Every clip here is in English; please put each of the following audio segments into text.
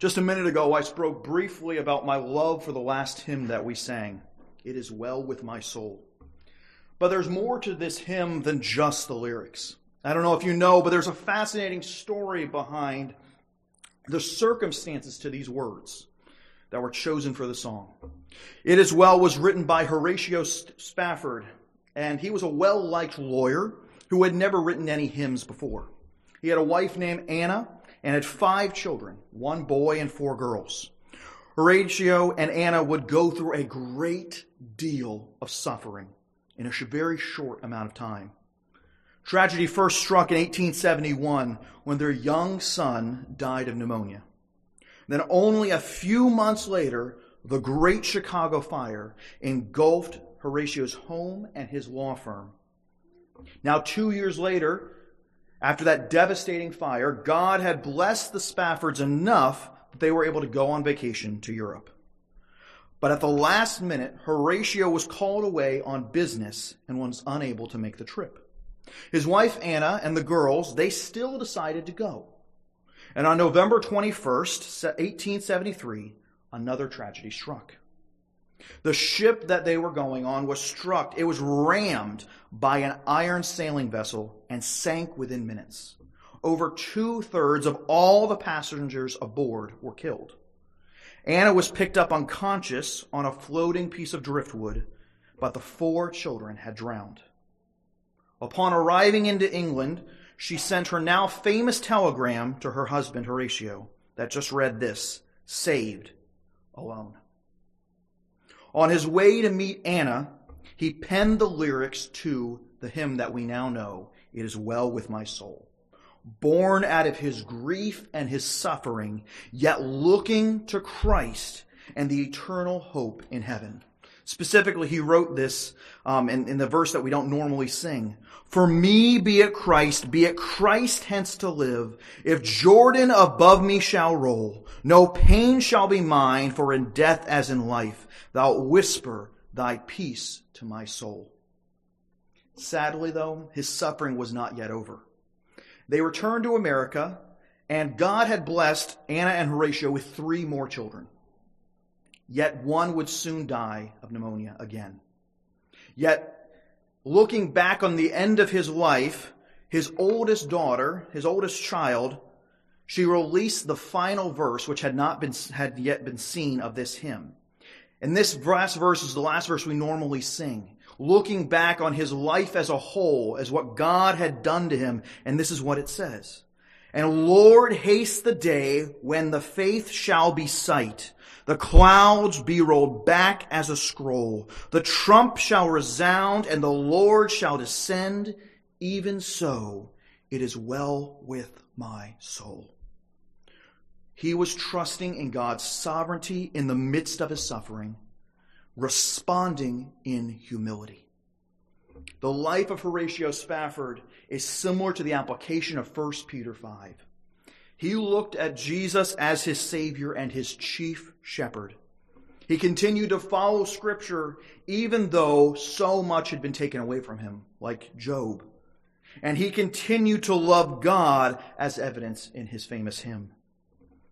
Just a minute ago, I spoke briefly about my love for the last hymn that we sang, It Is Well With My Soul. But there's more to this hymn than just the lyrics. I don't know if you know, but there's a fascinating story behind the circumstances to these words that were chosen for the song. It Is Well was written by Horatio Spafford, and he was a well-liked lawyer who had never written any hymns before. He had a wife named Anna, and had 5 children, 1 boy and 4 girls. Horatio and Anna would go through a great deal of suffering in a very short amount of time. Tragedy first struck in 1871 when their young son died of pneumonia. Then only a few months later, the Great Chicago Fire engulfed Horatio's home and his law firm. Now 2 years later, after that devastating fire, God had blessed the Spaffords enough that they were able to go on vacation to Europe. But at the last minute, Horatio was called away on business and was unable to make the trip. His wife, Anna, and the girls, they still decided to go. And on November 21st, 1873, another tragedy struck. The ship that they were going on was struck. It was rammed by an iron sailing vessel and sank within minutes. Over 2/3 of all the passengers aboard were killed. Anna was picked up unconscious on a floating piece of driftwood, but the 4 children had drowned. Upon arriving into England, she sent her now famous telegram to her husband, Horatio, that just read this, saved, alone. On his way to meet Anna, he penned the lyrics to the hymn that we now know, It Is Well With My Soul. Born out of his grief and his suffering, yet looking to Christ and the eternal hope in heaven. Specifically, he wrote this in the verse that we don't normally sing. For me be it Christ hence to live. If Jordan above me shall roll, no pain shall be mine, for in death as in life, thou whisper thy peace to my soul. Sadly, though, his suffering was not yet over. They returned to America, and God had blessed Anna and Horatio with 3 more children. Yet one would soon die of pneumonia again. Yet, looking back on the end of his life, his oldest daughter, his oldest child, she released the final verse, which had yet been seen of this hymn. And this last verse is the last verse we normally sing, looking back on his life as a whole, as what God had done to him. And this is what it says. And Lord, haste the day when the faith shall be sight. The clouds be rolled back as a scroll. The trump shall resound and the Lord shall descend. Even so, it is well with my soul. He was trusting in God's sovereignty in the midst of his suffering, responding in humility. The life of Horatio Spafford is similar to the application of 1 Peter 5. He looked at Jesus as his Savior and his chief shepherd. He continued to follow Scripture even though so much had been taken away from him, like Job. And he continued to love God as evidenced in his famous hymn.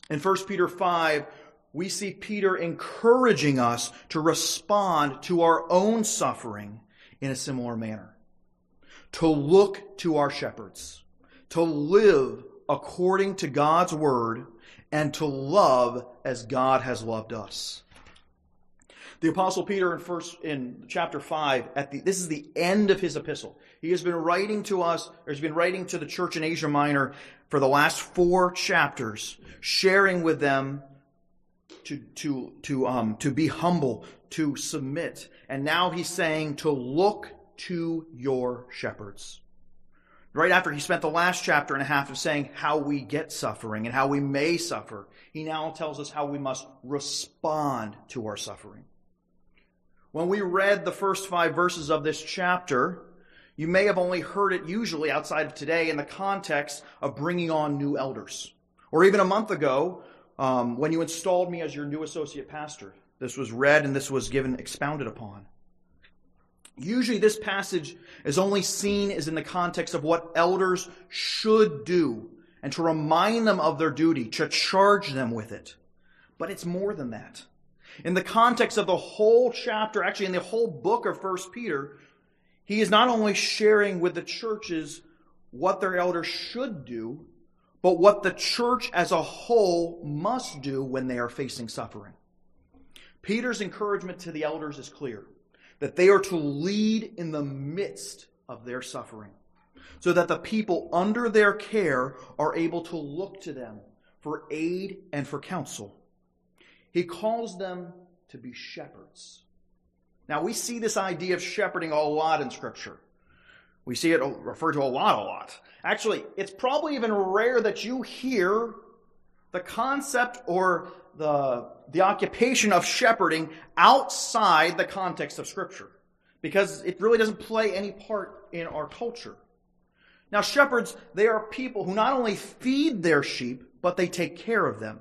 In 1 Peter 5, we see Peter encouraging us to respond to our own suffering in a similar manner, to look to our shepherds, to live according to God's word, and to love as God has loved us. The Apostle Peter in chapter 5, this is the end of his epistle. He has been writing to us, or he's been writing to the church in Asia Minor for the last 4 chapters, sharing with them to be humble, to submit. And now he's saying to look to your shepherds. Right after he spent the last chapter and a half of saying how we get suffering and how we may suffer, he now tells us how we must respond to our suffering. When we read the first 5 verses of this chapter, you may have only heard it usually outside of today in the context of bringing on new elders. Or even a month ago, when you installed me as your new associate pastor. This was read and this was expounded upon. Usually this passage is only seen as in the context of what elders should do and to remind them of their duty, to charge them with it. But it's more than that. In the context of the whole chapter, actually in the whole book of 1 Peter, he is not only sharing with the churches what their elders should do, but what the church as a whole must do when they are facing suffering. Peter's encouragement to the elders is clear, that they are to lead in the midst of their suffering, so that the people under their care are able to look to them for aid and for counsel. He calls them to be shepherds. Now, we see this idea of shepherding a lot in Scripture. We see it referred to a lot. Actually, it's probably even rare that you hear the concept or the occupation of shepherding outside the context of Scripture, because it really doesn't play any part in our culture. Now, shepherds, they are people who not only feed their sheep, but they take care of them.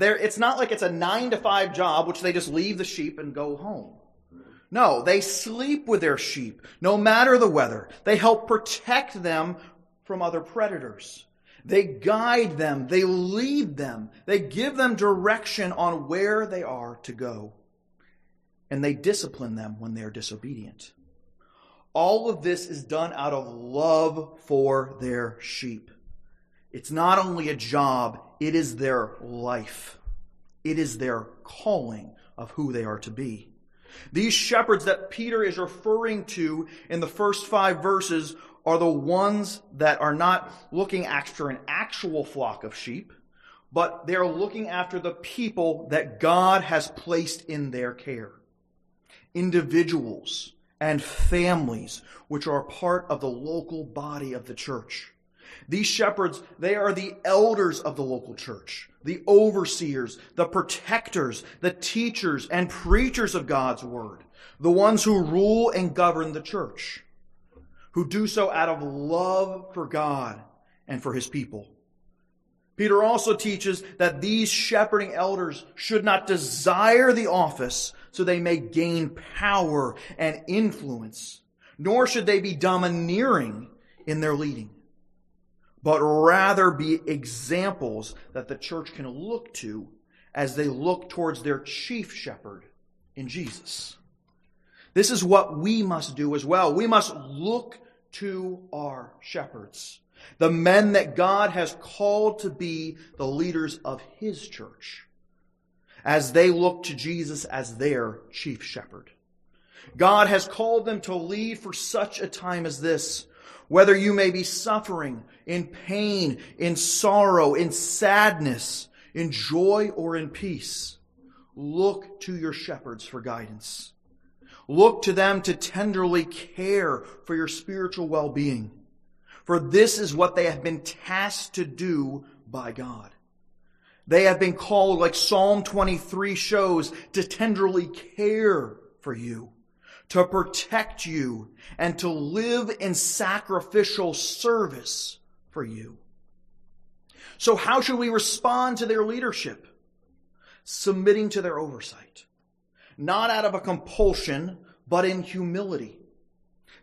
It's not like it's a 9-to-5 job, which they just leave the sheep and go home. No, they sleep with their sheep, no matter the weather. They help protect them from other predators. They guide them. They lead them. They give them direction on where they are to go. And they discipline them when they are disobedient. All of this is done out of love for their sheep. It's not only a job, it is their life. It is their calling of who they are to be. These shepherds that Peter is referring to in the first 5 verses are the ones that are not looking after an actual flock of sheep, but they're looking after the people that God has placed in their care. Individuals and families, which are part of the local body of the church. These shepherds, they are the elders of the local church, the overseers, the protectors, the teachers and preachers of God's word, the ones who rule and govern the church, who do so out of love for God and for his people. Peter also teaches that these shepherding elders should not desire the office so they may gain power and influence, nor should they be domineering in their leading, but rather be examples that the church can look to as they look towards their chief shepherd in Jesus. This is what we must do as well. We must look to our shepherds, the men that God has called to be the leaders of his church, as they look to Jesus as their chief shepherd. God has called them to lead for such a time as this. Whether you may be suffering, in pain, in sorrow, in sadness, in joy, or in peace, look to your shepherds for guidance. Look to them to tenderly care for your spiritual well-being, for this is what they have been tasked to do by God. They have been called, like Psalm 23 shows, to tenderly care for you, to protect you, and to live in sacrificial service for you. So how should we respond to their leadership? Submitting to their oversight, not out of a compulsion, but in humility.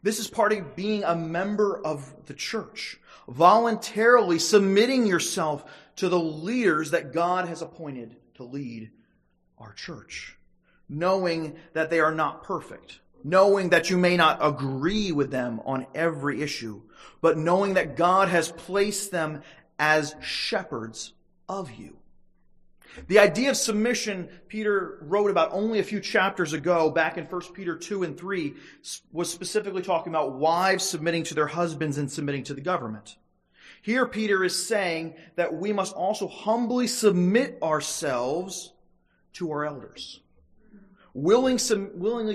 This is part of being a member of the church, voluntarily submitting yourself to the leaders that God has appointed to lead our church, knowing that they are not perfect, knowing that you may not agree with them on every issue, but knowing that God has placed them as shepherds of you. The idea of submission, Peter wrote about only a few chapters ago, back in 1 Peter 2 and 3, was specifically talking about wives submitting to their husbands and submitting to the government. Here Peter is saying that we must also humbly submit ourselves to our elders, willingly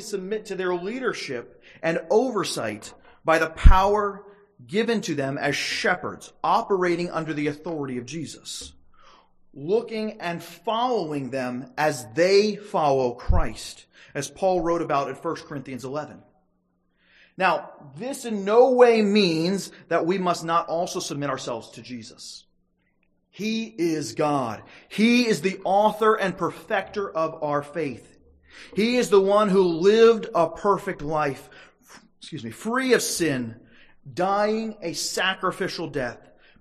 submit to their leadership and oversight by the power given to them as shepherds, operating under the authority of Jesus, looking and following them as they follow Christ, as Paul wrote about in 1 Corinthians 11. Now, this in no way means that we must not also submit ourselves to Jesus. He is God. He is the author and perfecter of our faith. He is the one who lived a perfect life, free of sin, dying a sacrificial death,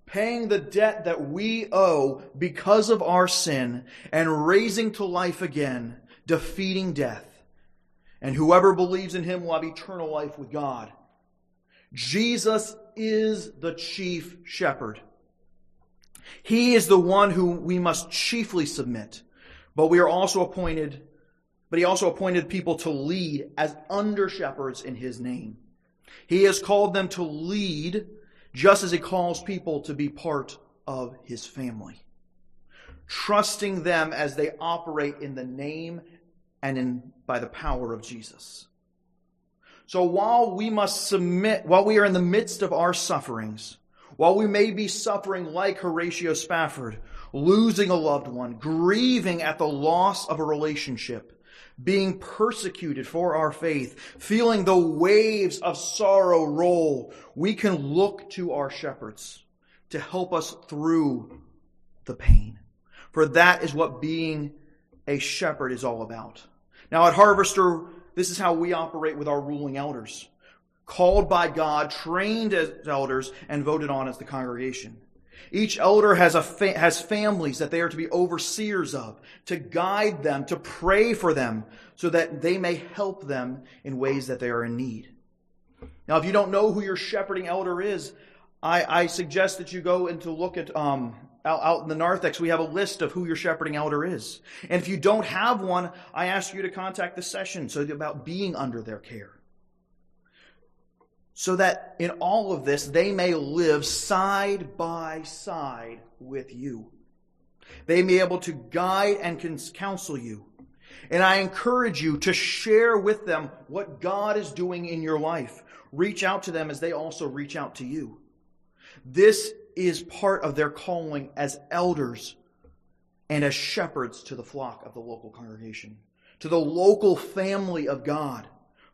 paying the debt that we owe because of our sin, and raising to life again, defeating death. And whoever believes in him will have eternal life with God. Jesus is the chief shepherd. He is the one who we must chiefly submit, but he also appointed people to lead as under-shepherds in his name. He has called them to lead just as he calls people to be part of his family, trusting them as they operate in the name and by the power of Jesus. So while we are in the midst of our sufferings, while we may be suffering like Horatio Spafford, losing a loved one, grieving at the loss of a relationship, being persecuted for our faith, feeling the waves of sorrow roll, we can look to our shepherds to help us through the pain. For that is what being a shepherd is all about. Now at Harvester, this is how we operate with our ruling elders, called by God, trained as elders, and voted on as the congregation. Each elder has families that they are to be overseers of, to guide them, to pray for them, so that they may help them in ways that they are in need. Now, if you don't know who your shepherding elder is, I suggest that you go and to look at out in the narthex. We have a list of who your shepherding elder is. And if you don't have one, I ask you to contact the session about being under their care, so that in all of this, they may live side by side with you. They may be able to guide and counsel you. And I encourage you to share with them what God is doing in your life. Reach out to them as they also reach out to you. This is part of their calling as elders and as shepherds to the flock of the local congregation, to the local family of God.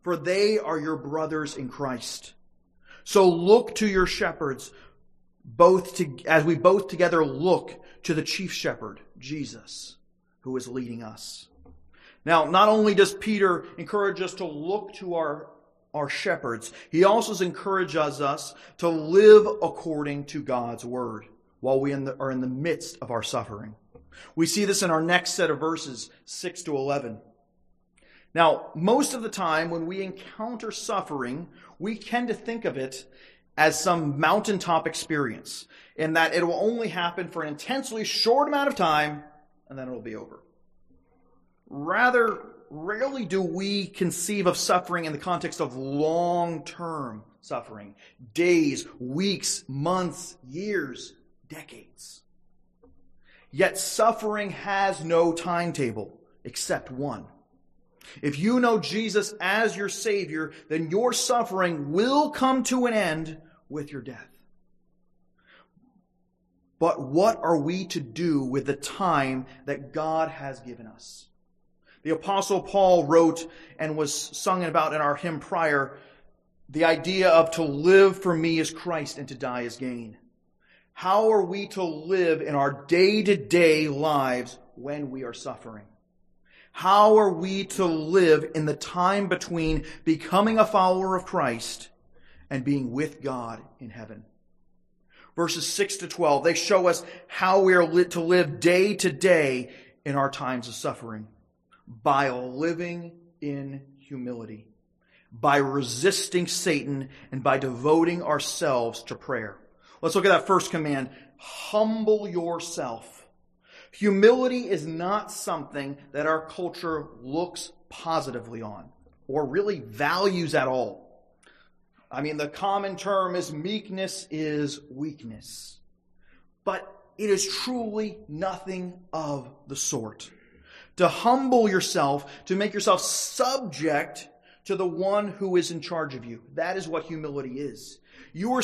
For they are your brothers in Christ. So look to your shepherds, as we both together look to the chief shepherd, Jesus, who is leading us. Now, not only does Peter encourage us to look to our shepherds, he also encourages us to live according to God's word while we are in the midst of our suffering. We see this in our next set of verses, 6 to 11. Now, most of the time when we encounter suffering, we tend to think of it as some mountaintop experience, in that it will only happen for an intensely short amount of time, and then it will be over. Rather, rarely do we conceive of suffering in the context of long-term suffering, days, weeks, months, years, decades. Yet suffering has no timetable except one. If you know Jesus as your Savior, then your suffering will come to an end with your death. But what are we to do with the time that God has given us? The Apostle Paul wrote and was sung about in our hymn prior, the idea of to live for me is Christ and to die is gain. How are we to live in our day-to-day lives when we are suffering? How are we to live in the time between becoming a follower of Christ and being with God in heaven? Verses 6 to 12, they show us how we are to live day to day in our times of suffering, by living in humility, by resisting Satan, and by devoting ourselves to prayer. Let's look at that first command, humble yourself. Humility is not something that our culture looks positively on or really values at all. I mean, the common term is meekness is weakness, but it is truly nothing of the sort. To humble yourself, to make yourself subject to the one who is in charge of you. That is what humility is. You are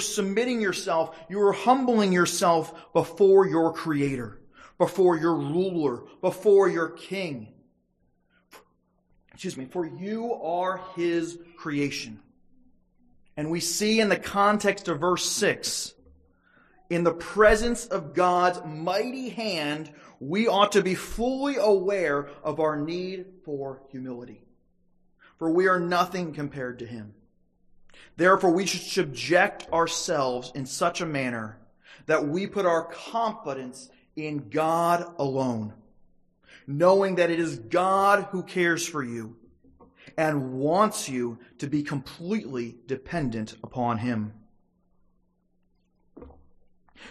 submitting yourself, you are humbling yourself before your Creator, before your ruler, before your king. For you are his creation. And we see in the context of verse 6, in the presence of God's mighty hand, we ought to be fully aware of our need for humility. For we are nothing compared to him. Therefore, we should subject ourselves in such a manner that we put our confidence in God alone, knowing that it is God who cares for you and wants you to be completely dependent upon Him.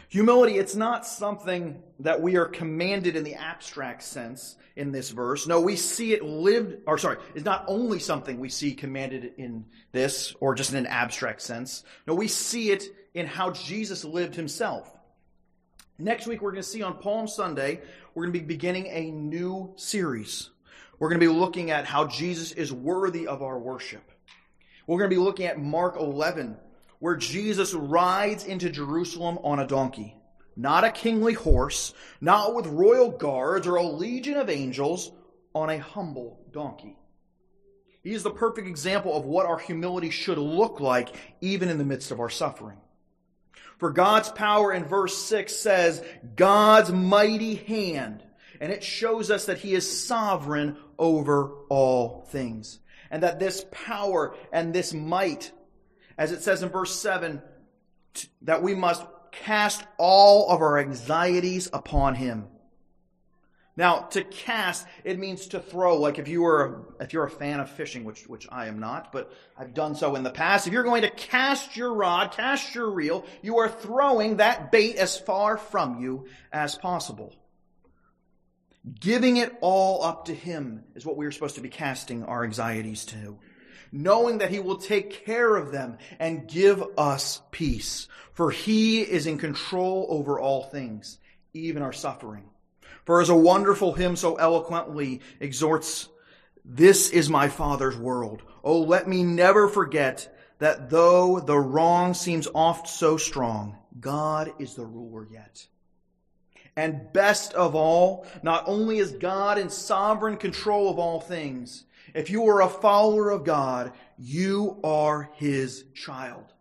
Humility, it's not something that we are commanded in the abstract sense in this verse. No, we see it lived, it's not only something we see commanded in this or just in an abstract sense. No, we see it in how Jesus lived himself. Next week, we're going to see on Palm Sunday, we're going to be beginning a new series. We're going to be looking at how Jesus is worthy of our worship. We're going to be looking at Mark 11, where Jesus rides into Jerusalem on a donkey. Not a kingly horse, not with royal guards or a legion of angels, on a humble donkey. He is the perfect example of what our humility should look like, even in the midst of our suffering. For God's power in verse 6 says, God's mighty hand, and it shows us that He is sovereign over all things, and that this power and this might, as it says in verse 7, that we must cast all of our anxieties upon Him. Now, to cast, it means to throw. Like if you're a fan of fishing, which I am not, but I've done so in the past. If you're going to cast your rod, cast your reel, you are throwing that bait as far from you as possible. Giving it all up to Him is what we are supposed to be casting our anxieties to, knowing that He will take care of them and give us peace. For He is in control over all things, even our suffering. For as a wonderful hymn so eloquently exhorts, this is my Father's world. Oh, let me never forget that though the wrong seems oft so strong, God is the ruler yet. And best of all, not only is God in sovereign control of all things, if you are a follower of God, you are His child.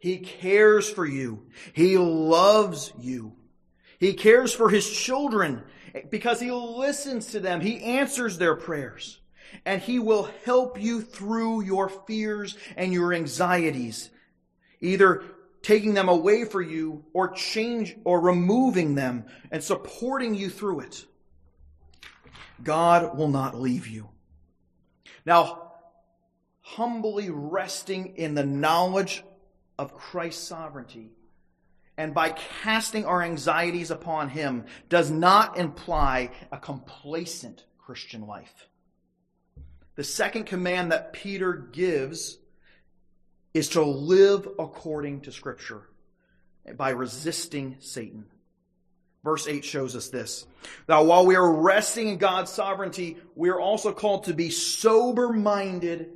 He cares for you. He loves you. He cares for His children because He listens to them. He answers their prayers. And He will help you through your fears and your anxieties, either taking them away from you or change or removing them and supporting you through it. God will not leave you. Now, humbly resting in the knowledge of Christ's sovereignty and by casting our anxieties upon Him does not imply a complacent Christian life. The second command that Peter gives is to live according to Scripture by resisting Satan. Verse 8 shows us this. Now, while we are resting in God's sovereignty, we are also called to be sober-minded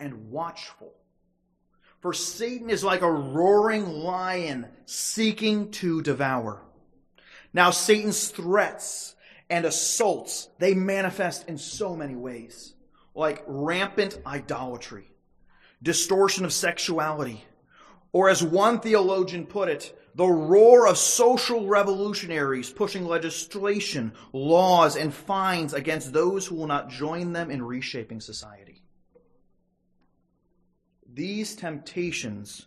and watchful. For Satan is like a roaring lion seeking to devour. Now, Satan's threats and assaults, they manifest in so many ways, like rampant idolatry, distortion of sexuality, or as one theologian put it, the roar of social revolutionaries pushing legislation, laws, and fines against those who will not join them in reshaping society. These temptations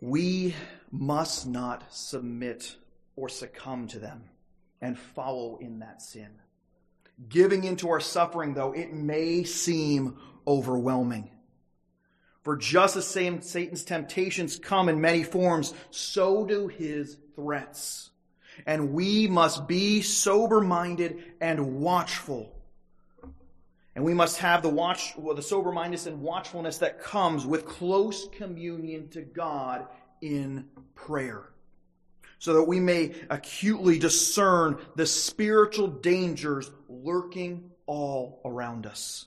we must not submit or succumb to them and follow in that sin. Giving into our suffering, though, it may seem overwhelming. For just as Satan's temptations come in many forms, so do his threats. And we must be sober-minded and watchful. And we must have the sober-mindedness and watchfulness that comes with close communion to God in prayer, so that we may acutely discern the spiritual dangers lurking all around us.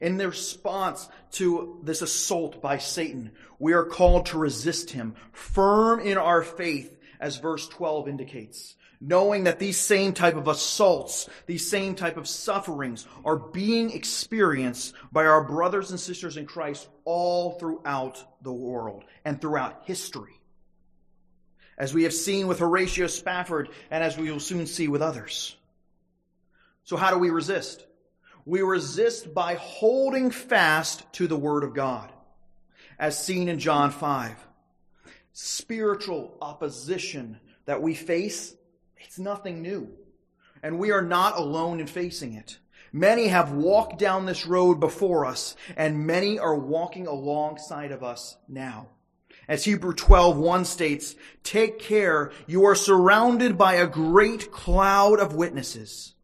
In the response to this assault by Satan, we are called to resist him, firm in our faith, as verse 12 indicates, knowing that these same type of assaults, these same type of sufferings are being experienced by our brothers and sisters in Christ all throughout the world and throughout history, as we have seen with Horatio Spafford and as we will soon see with others. So how do we resist? We resist by holding fast to the Word of God, as seen in John 5. spiritual opposition that we face, it's nothing new. And we are not alone in facing it. Many have walked down this road before us, and many are walking alongside of us now. As Hebrews 12:1 states, "Take care, you are surrounded by a great cloud of witnesses."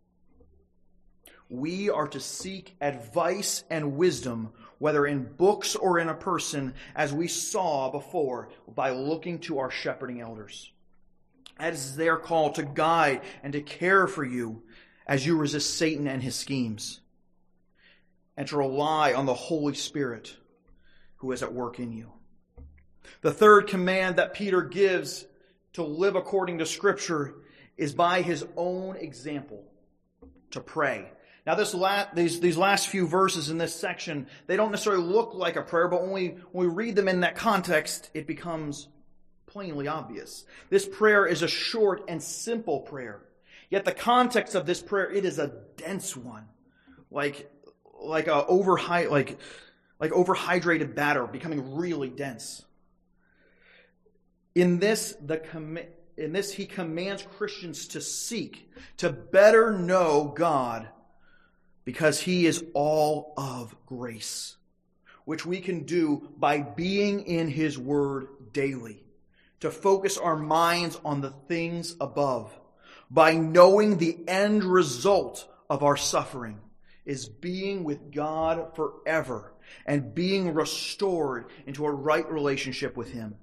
We are to seek advice and wisdom, whether in books or in a person, as we saw before, by looking to our shepherding elders. That is their call to guide and to care for you as you resist Satan and his schemes, and to rely on the Holy Spirit who is at work in you. The third command that Peter gives to live according to Scripture is by his own example, to pray. Now, these last few verses in this section, they don't necessarily look like a prayer, but only when we read them in that context, it becomes plainly obvious. This prayer is a short and simple prayer. Yet the context of this prayer, it is a dense one, like overhydrated batter becoming really dense. In this, he commands Christians to seek to better know God, because he is all of grace, which we can do by being in his word daily, to focus our minds on the things above, by knowing the end result of our suffering is being with God forever and being restored into a right relationship with him,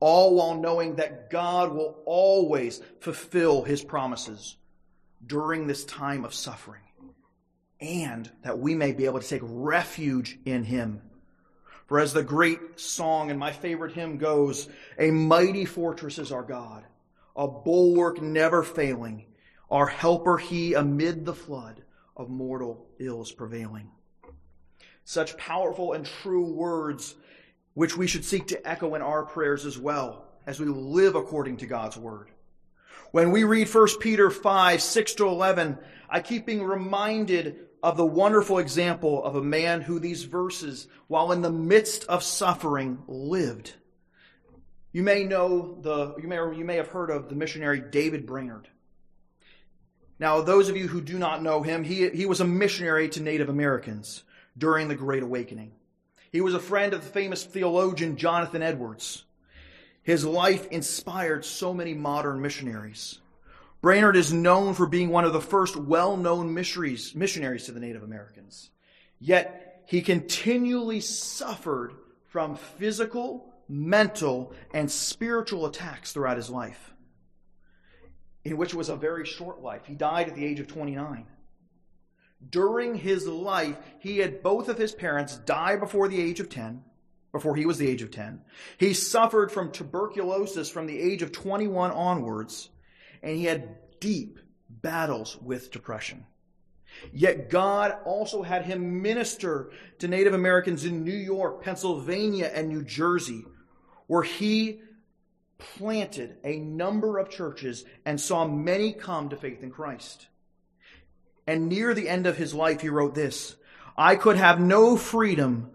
all while knowing that God will always fulfill his promises during this time of suffering, and that we may be able to take refuge in him. For as the great song and my favorite hymn goes, "A mighty fortress is our God, a bulwark never failing, our helper he amid the flood of mortal ills prevailing." Such powerful and true words, which we should seek to echo in our prayers as well, as we live according to God's word. When we read 1 Peter 5:6-11, I keep being reminded of the wonderful example of a man who these verses, while in the midst of suffering, lived. You may have heard of the missionary David Brainerd. Now, those of you who do not know him, he was a missionary to Native Americans during the Great Awakening. He was a friend of the famous theologian Jonathan Edwards. His life inspired so many modern missionaries. Brainerd is known for being one of the first well-known missionaries to the Native Americans. Yet, he continually suffered from physical, mental, and spiritual attacks throughout his life, in which was a very short life. He died at the age of 29. During his life, he had both of his parents die before the age of 10. Before he was the age of 10. He suffered from tuberculosis from the age of 21 onwards, and he had deep battles with depression. Yet God also had him minister to Native Americans in New York, Pennsylvania, and New Jersey, where he planted a number of churches and saw many come to faith in Christ. And near the end of his life, he wrote this, "I could have no freedom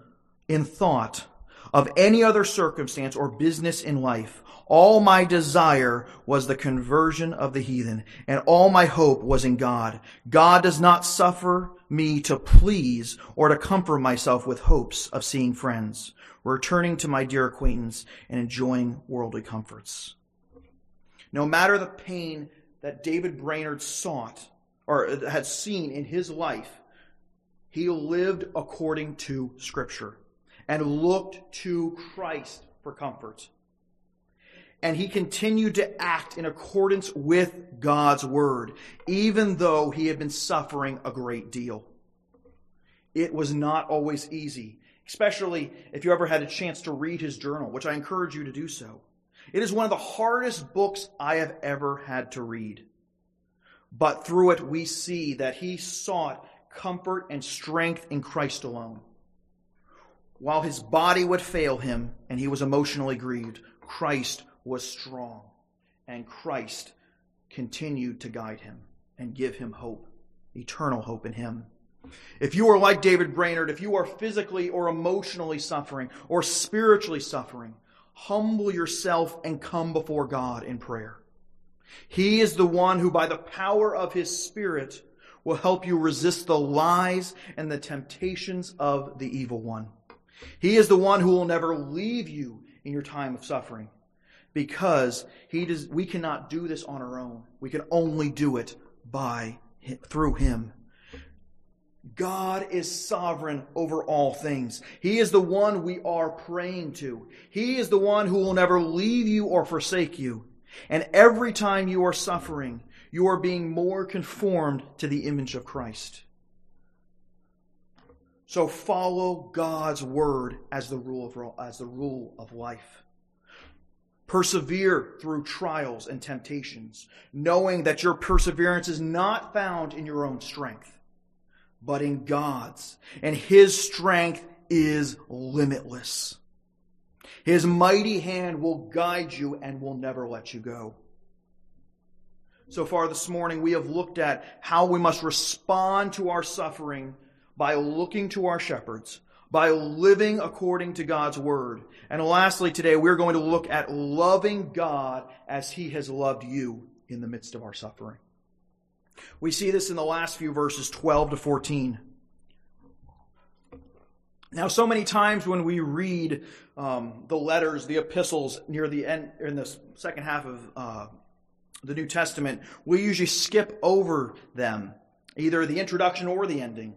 in thought of any other circumstance or business in life. All my desire was the conversion of the heathen, and all my hope was in God. God does not suffer me to please or to comfort myself with hopes of seeing friends, returning to my dear acquaintance, and enjoying worldly comforts." No matter the pain that David Brainerd sought or had seen in his life, he lived according to Scripture and looked to Christ for comfort. And he continued to act in accordance with God's word, even though he had been suffering a great deal. It was not always easy, especially if you ever had a chance to read his journal, which I encourage you to do so. It is one of the hardest books I have ever had to read. But through it, we see that he sought comfort and strength in Christ alone. While his body would fail him and he was emotionally grieved, Christ was strong, and Christ continued to guide him and give him hope, eternal hope in him. If you are like David Brainerd, if you are physically or emotionally suffering or spiritually suffering, humble yourself and come before God in prayer. He is the one who, by the power of His Spirit, will help you resist the lies and the temptations of the evil one. He is the one who will never leave you in your time of suffering, because we cannot do this on our own. We can only do it through Him. God is sovereign over all things. He is the one we are praying to. He is the one who will never leave you or forsake you. And every time you are suffering, you are being more conformed to the image of Christ. So follow God's word as the rule of life. Persevere through trials and temptations, knowing that your perseverance is not found in your own strength, but in God's. And His strength is limitless. His mighty hand will guide you and will never let you go. So far this morning, we have looked at how we must respond to our suffering by looking to our shepherds, by living according to God's word. And lastly, today, we're going to look at loving God as He has loved you in the midst of our suffering. We see this in the last few verses, 12 to 14. Now, so many times when we read the letters, the epistles near the end, in the second half of the New Testament, we usually skip over them, either the introduction or the ending.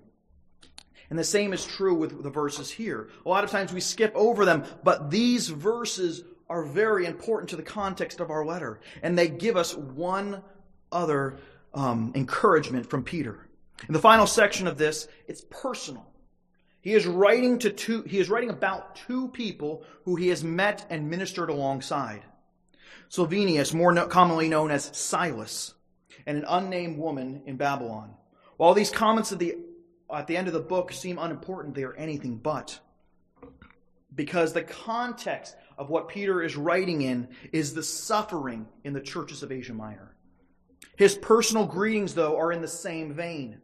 And the same is true with the verses here. A lot of times we skip over them, but these verses are very important to the context of our letter. And they give us one other encouragement from Peter. In the final section of this, it's personal. He is writing about two people who he has met and ministered alongside. Silvanus, more commonly known as Silas, and an unnamed woman in Babylon. While these comments at the end of the book seem unimportant, they are anything but. Because the context of what Peter is writing in is the suffering in the churches of Asia Minor. His personal greetings, though, are in the same vein.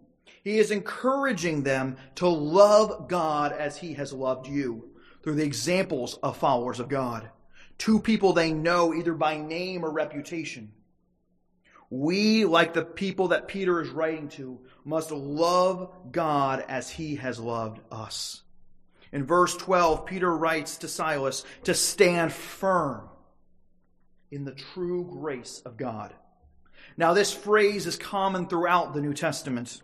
He is encouraging them to love God as He has loved you through the examples of followers of God. Two people they know either by name or reputation. We, like the people that Peter is writing to, must love God as He has loved us. In verse 12, Peter writes to Silas to stand firm in the true grace of God. Now, this phrase is common throughout the New Testament.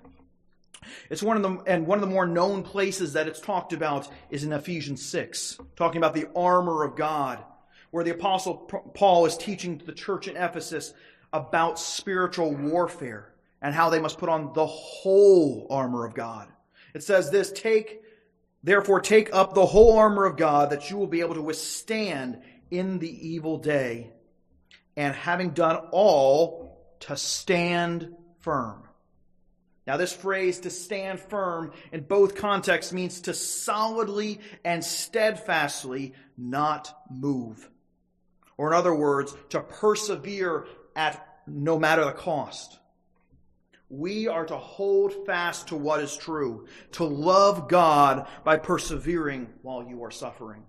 It's one of the more known places that it's talked about is in Ephesians 6, talking about the armor of God, where the Apostle Paul is teaching the church in Ephesus about spiritual warfare and how they must put on the whole armor of God. It says this, Therefore take up the whole armor of God that you will be able to withstand in the evil day, and having done all, to stand firm. Now, this phrase, to stand firm, in both contexts means to solidly and steadfastly not move. Or in other words, to persevere at no matter the cost. We are to hold fast to what is true, to love God by persevering while you are suffering,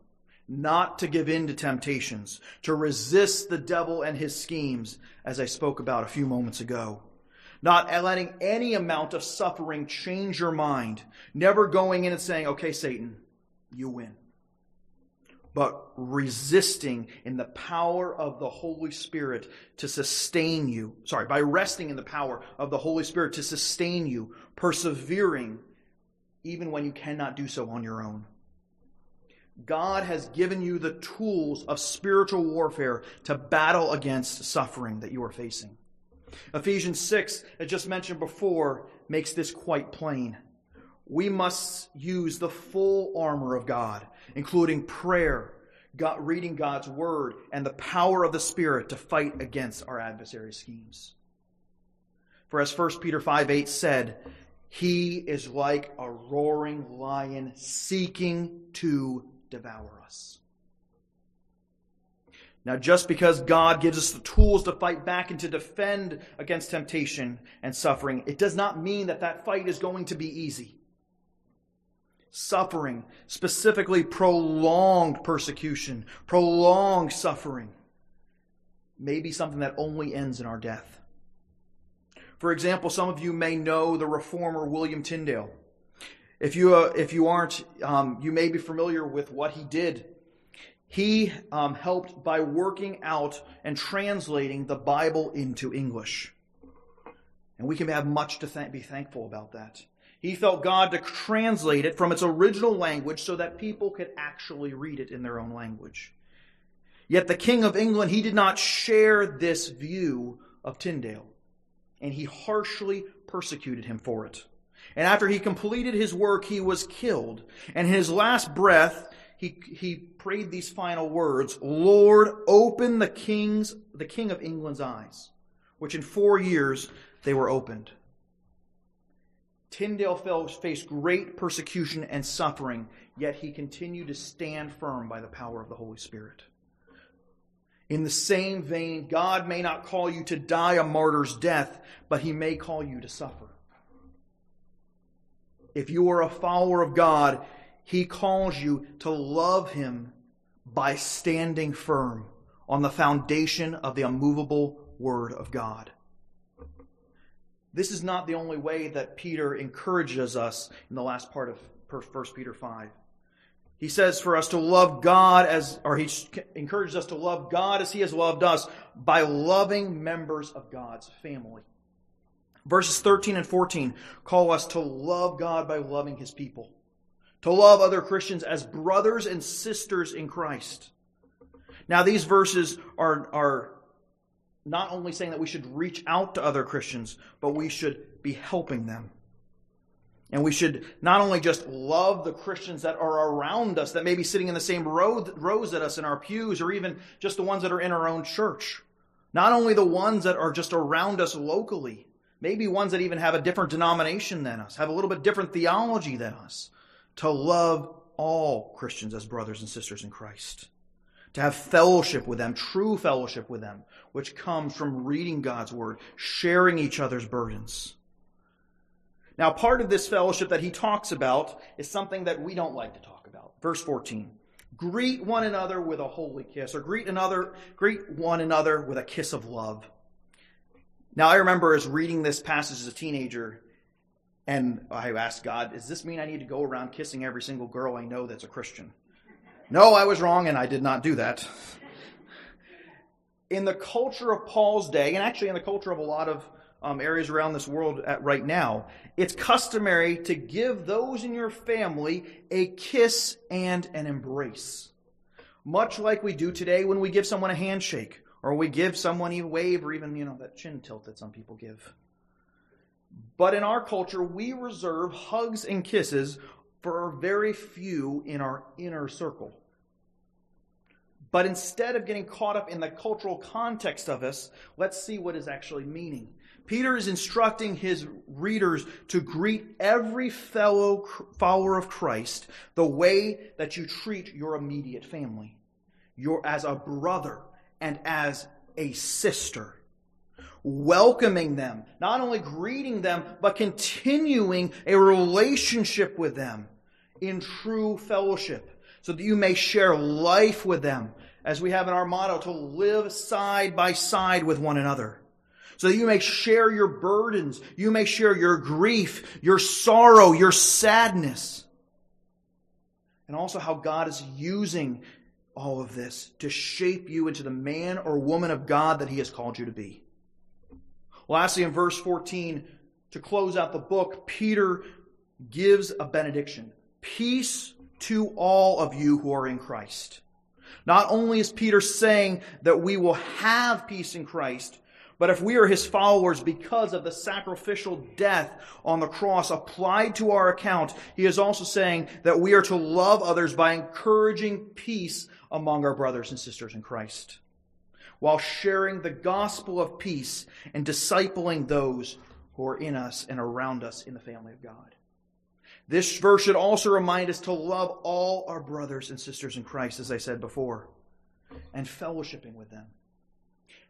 not to give in to temptations, to resist the devil and his schemes, as I spoke about a few moments ago. Not letting any amount of suffering change your mind. Never going in and saying, okay, Satan, you win. But resisting in the power of the Holy Spirit to sustain you. By resting in the power of the Holy Spirit to sustain you. Persevering even when you cannot do so on your own. God has given you the tools of spiritual warfare to battle against suffering that you are facing. Ephesians 6, as just mentioned before, makes this quite plain. We must use the full armor of God, including prayer, reading God's word, and the power of the Spirit to fight against our adversary's schemes. For as 1 Peter 5:8 said, He is like a roaring lion seeking to devour us. Now, just because God gives us the tools to fight back and to defend against temptation and suffering, it does not mean that fight is going to be easy. suffering, specifically prolonged persecution, prolonged suffering, may be something that only ends in our death. For example, some of you may know the reformer William Tyndale. If you aren't, you may be familiar with what he did. He helped by working out and translating the Bible into English. And we can have much to be thankful about that. He felt God to translate it from its original language so that people could actually read it in their own language. Yet the King of England, he did not share this view of Tyndale, and he harshly persecuted him for it. And after he completed his work, he was killed. And in his last breath, he prayed these final words, "Lord, open the King of England's eyes," which in 4 years they were opened. Tyndale faced great persecution and suffering, yet he continued to stand firm by the power of the Holy Spirit. In the same vein, God may not call you to die a martyr's death, but he may call you to suffer. If you are a follower of God, he calls you to love him by standing firm on the foundation of the immovable Word of God. This is not the only way that Peter encourages us in the last part of 1 Peter 5. He says for us to love God he encourages us to love God as he has loved us by loving members of God's family. Verses 13 and 14 call us to love God by loving his people, to love other Christians as brothers and sisters in Christ. Now, these verses are not only saying that we should reach out to other Christians, but we should be helping them. And we should not only just love the Christians that are around us, that may be sitting in the same rows at us in our pews, or even just the ones that are in our own church. Not only the ones that are just around us locally, maybe ones that even have a different denomination than us, have a little bit different theology than us, to love all Christians as brothers and sisters in Christ. To have fellowship with them, true fellowship with them, which comes from reading God's Word, sharing each other's burdens. Now, part of this fellowship that he talks about is something that we don't like to talk about. Verse 14, greet one another with a holy kiss, or greet one another with a kiss of love. Now, I remember as reading this passage as a teenager, and I asked God, does this mean I need to go around kissing every single girl I know that's a Christian? No, I was wrong, and I did not do that. In the culture of Paul's day, and actually in the culture of a lot of areas around this world right now, it's customary to give those in your family a kiss and an embrace, much like we do today when we give someone a handshake, or we give someone a wave, or even, that chin tilt that some people give. But in our culture, we reserve hugs and kisses for very few in our inner circle. But instead of getting caught up in the cultural context of us, let's see what is actually meaning. Peter is instructing his readers to greet every fellow follower of Christ the way that you treat your immediate family, as a brother and as a sister. Welcoming them, not only greeting them, but continuing a relationship with them in true fellowship, so that you may share life with them, as we have in our motto, to live side by side with one another, so that you may share your burdens, you may share your grief, your sorrow, your sadness, and also how God is using all of this to shape you into the man or woman of God that he has called you to be. Lastly, in verse 14, to close out the book, Peter gives a benediction. Peace to all of you who are in Christ. Not only is Peter saying that we will have peace in Christ, but if we are his followers because of the sacrificial death on the cross applied to our account, he is also saying that we are to love others by encouraging peace among our brothers and sisters in Christ, while sharing the gospel of peace and discipling those who are in us and around us in the family of God. This verse should also remind us to love all our brothers and sisters in Christ, as I said before, and fellowshipping with them.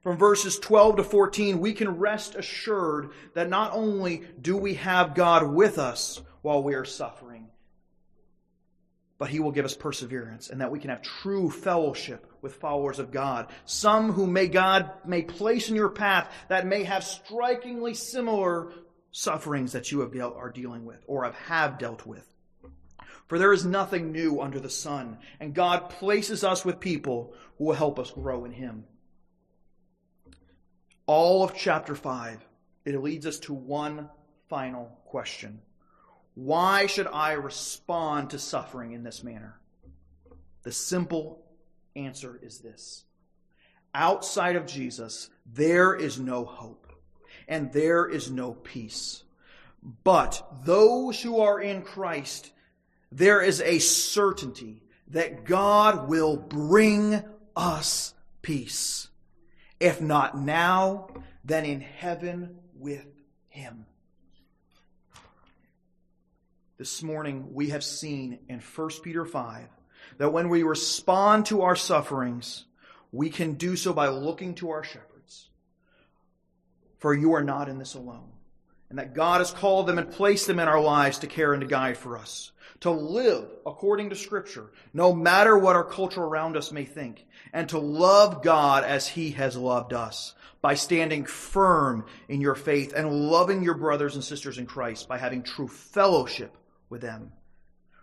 From verses 12 to 14, we can rest assured that not only do we have God with us while we are suffering, but he will give us perseverance, and that we can have true fellowship with followers of God. Some who God may place in your path that may have strikingly similar sufferings that you have dealt with. For there is nothing new under the sun, and God places us with people who will help us grow in Him. All of chapter 5, it leads us to one final question. Why should I respond to suffering in this manner? The simple answer is this. Outside of Jesus, there is no hope, and there is no peace. But those who are in Christ, there is a certainty that God will bring us peace. If not now, then in heaven with Him. This morning we have seen in 1 Peter 5 that when we respond to our sufferings, we can do so by looking to our shepherds. For you are not in this alone. And that God has called them and placed them in our lives to care and to guide for us, to live according to Scripture, no matter what our culture around us may think, and to love God as He has loved us by standing firm in your faith and loving your brothers and sisters in Christ by having true fellowship with them.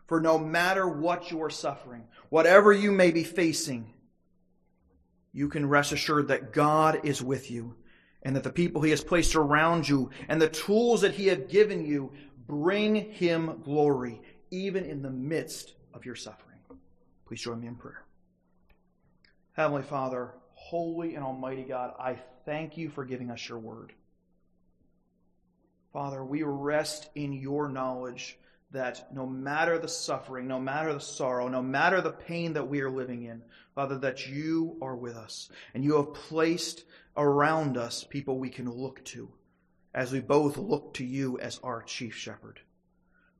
For no matter what you are suffering, whatever you may be facing, you can rest assured that God is with you, and that the people He has placed around you and the tools that He has given you bring Him glory, even in the midst of your suffering. Please join me in prayer. Heavenly Father, holy and almighty God, I thank You for giving us Your word. Father, we rest in Your knowledge that no matter the suffering, no matter the sorrow, no matter the pain that we are living in, Father, that You are with us, and You have placed around us people we can look to as we both look to You as our chief shepherd.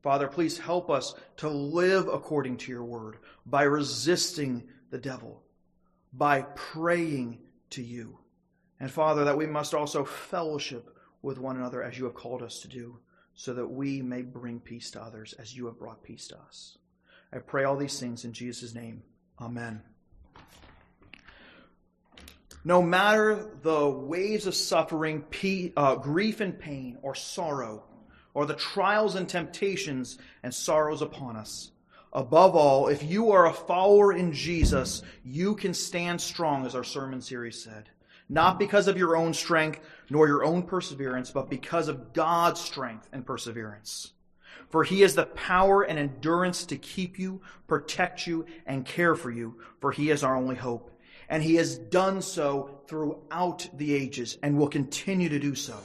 Father, please help us to live according to Your word by resisting the devil, by praying to You. And Father, that we must also fellowship with one another as You have called us to do, so that we may bring peace to others as You have brought peace to us. I pray all these things in Jesus' name. Amen. No matter the waves of suffering, grief and pain, or sorrow, or the trials and temptations and sorrows upon us, above all, if you are a follower in Jesus, you can stand strong, as our sermon series said. Not because of your own strength, nor your own perseverance, but because of God's strength and perseverance. For He has the power and endurance to keep you, protect you, and care for you, for He is our only hope. And He has done so throughout the ages and will continue to do so.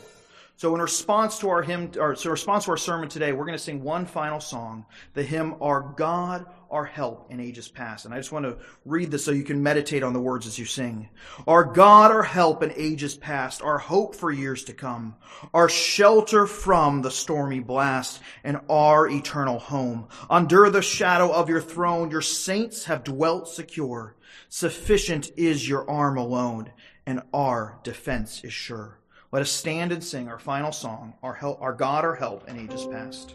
So in response to our sermon today, we're going to sing one final song, the hymn, Our God, Our Help in Ages Past. And I just want to read this so you can meditate on the words as you sing. Our God, our help in ages past, our hope for years to come, our shelter from the stormy blast, and our eternal home. Under the shadow of Your throne, Your saints have dwelt secure. Sufficient is Your arm alone, and our defense is sure. Let us stand and sing our final song, Our God, Our Help in Ages Past.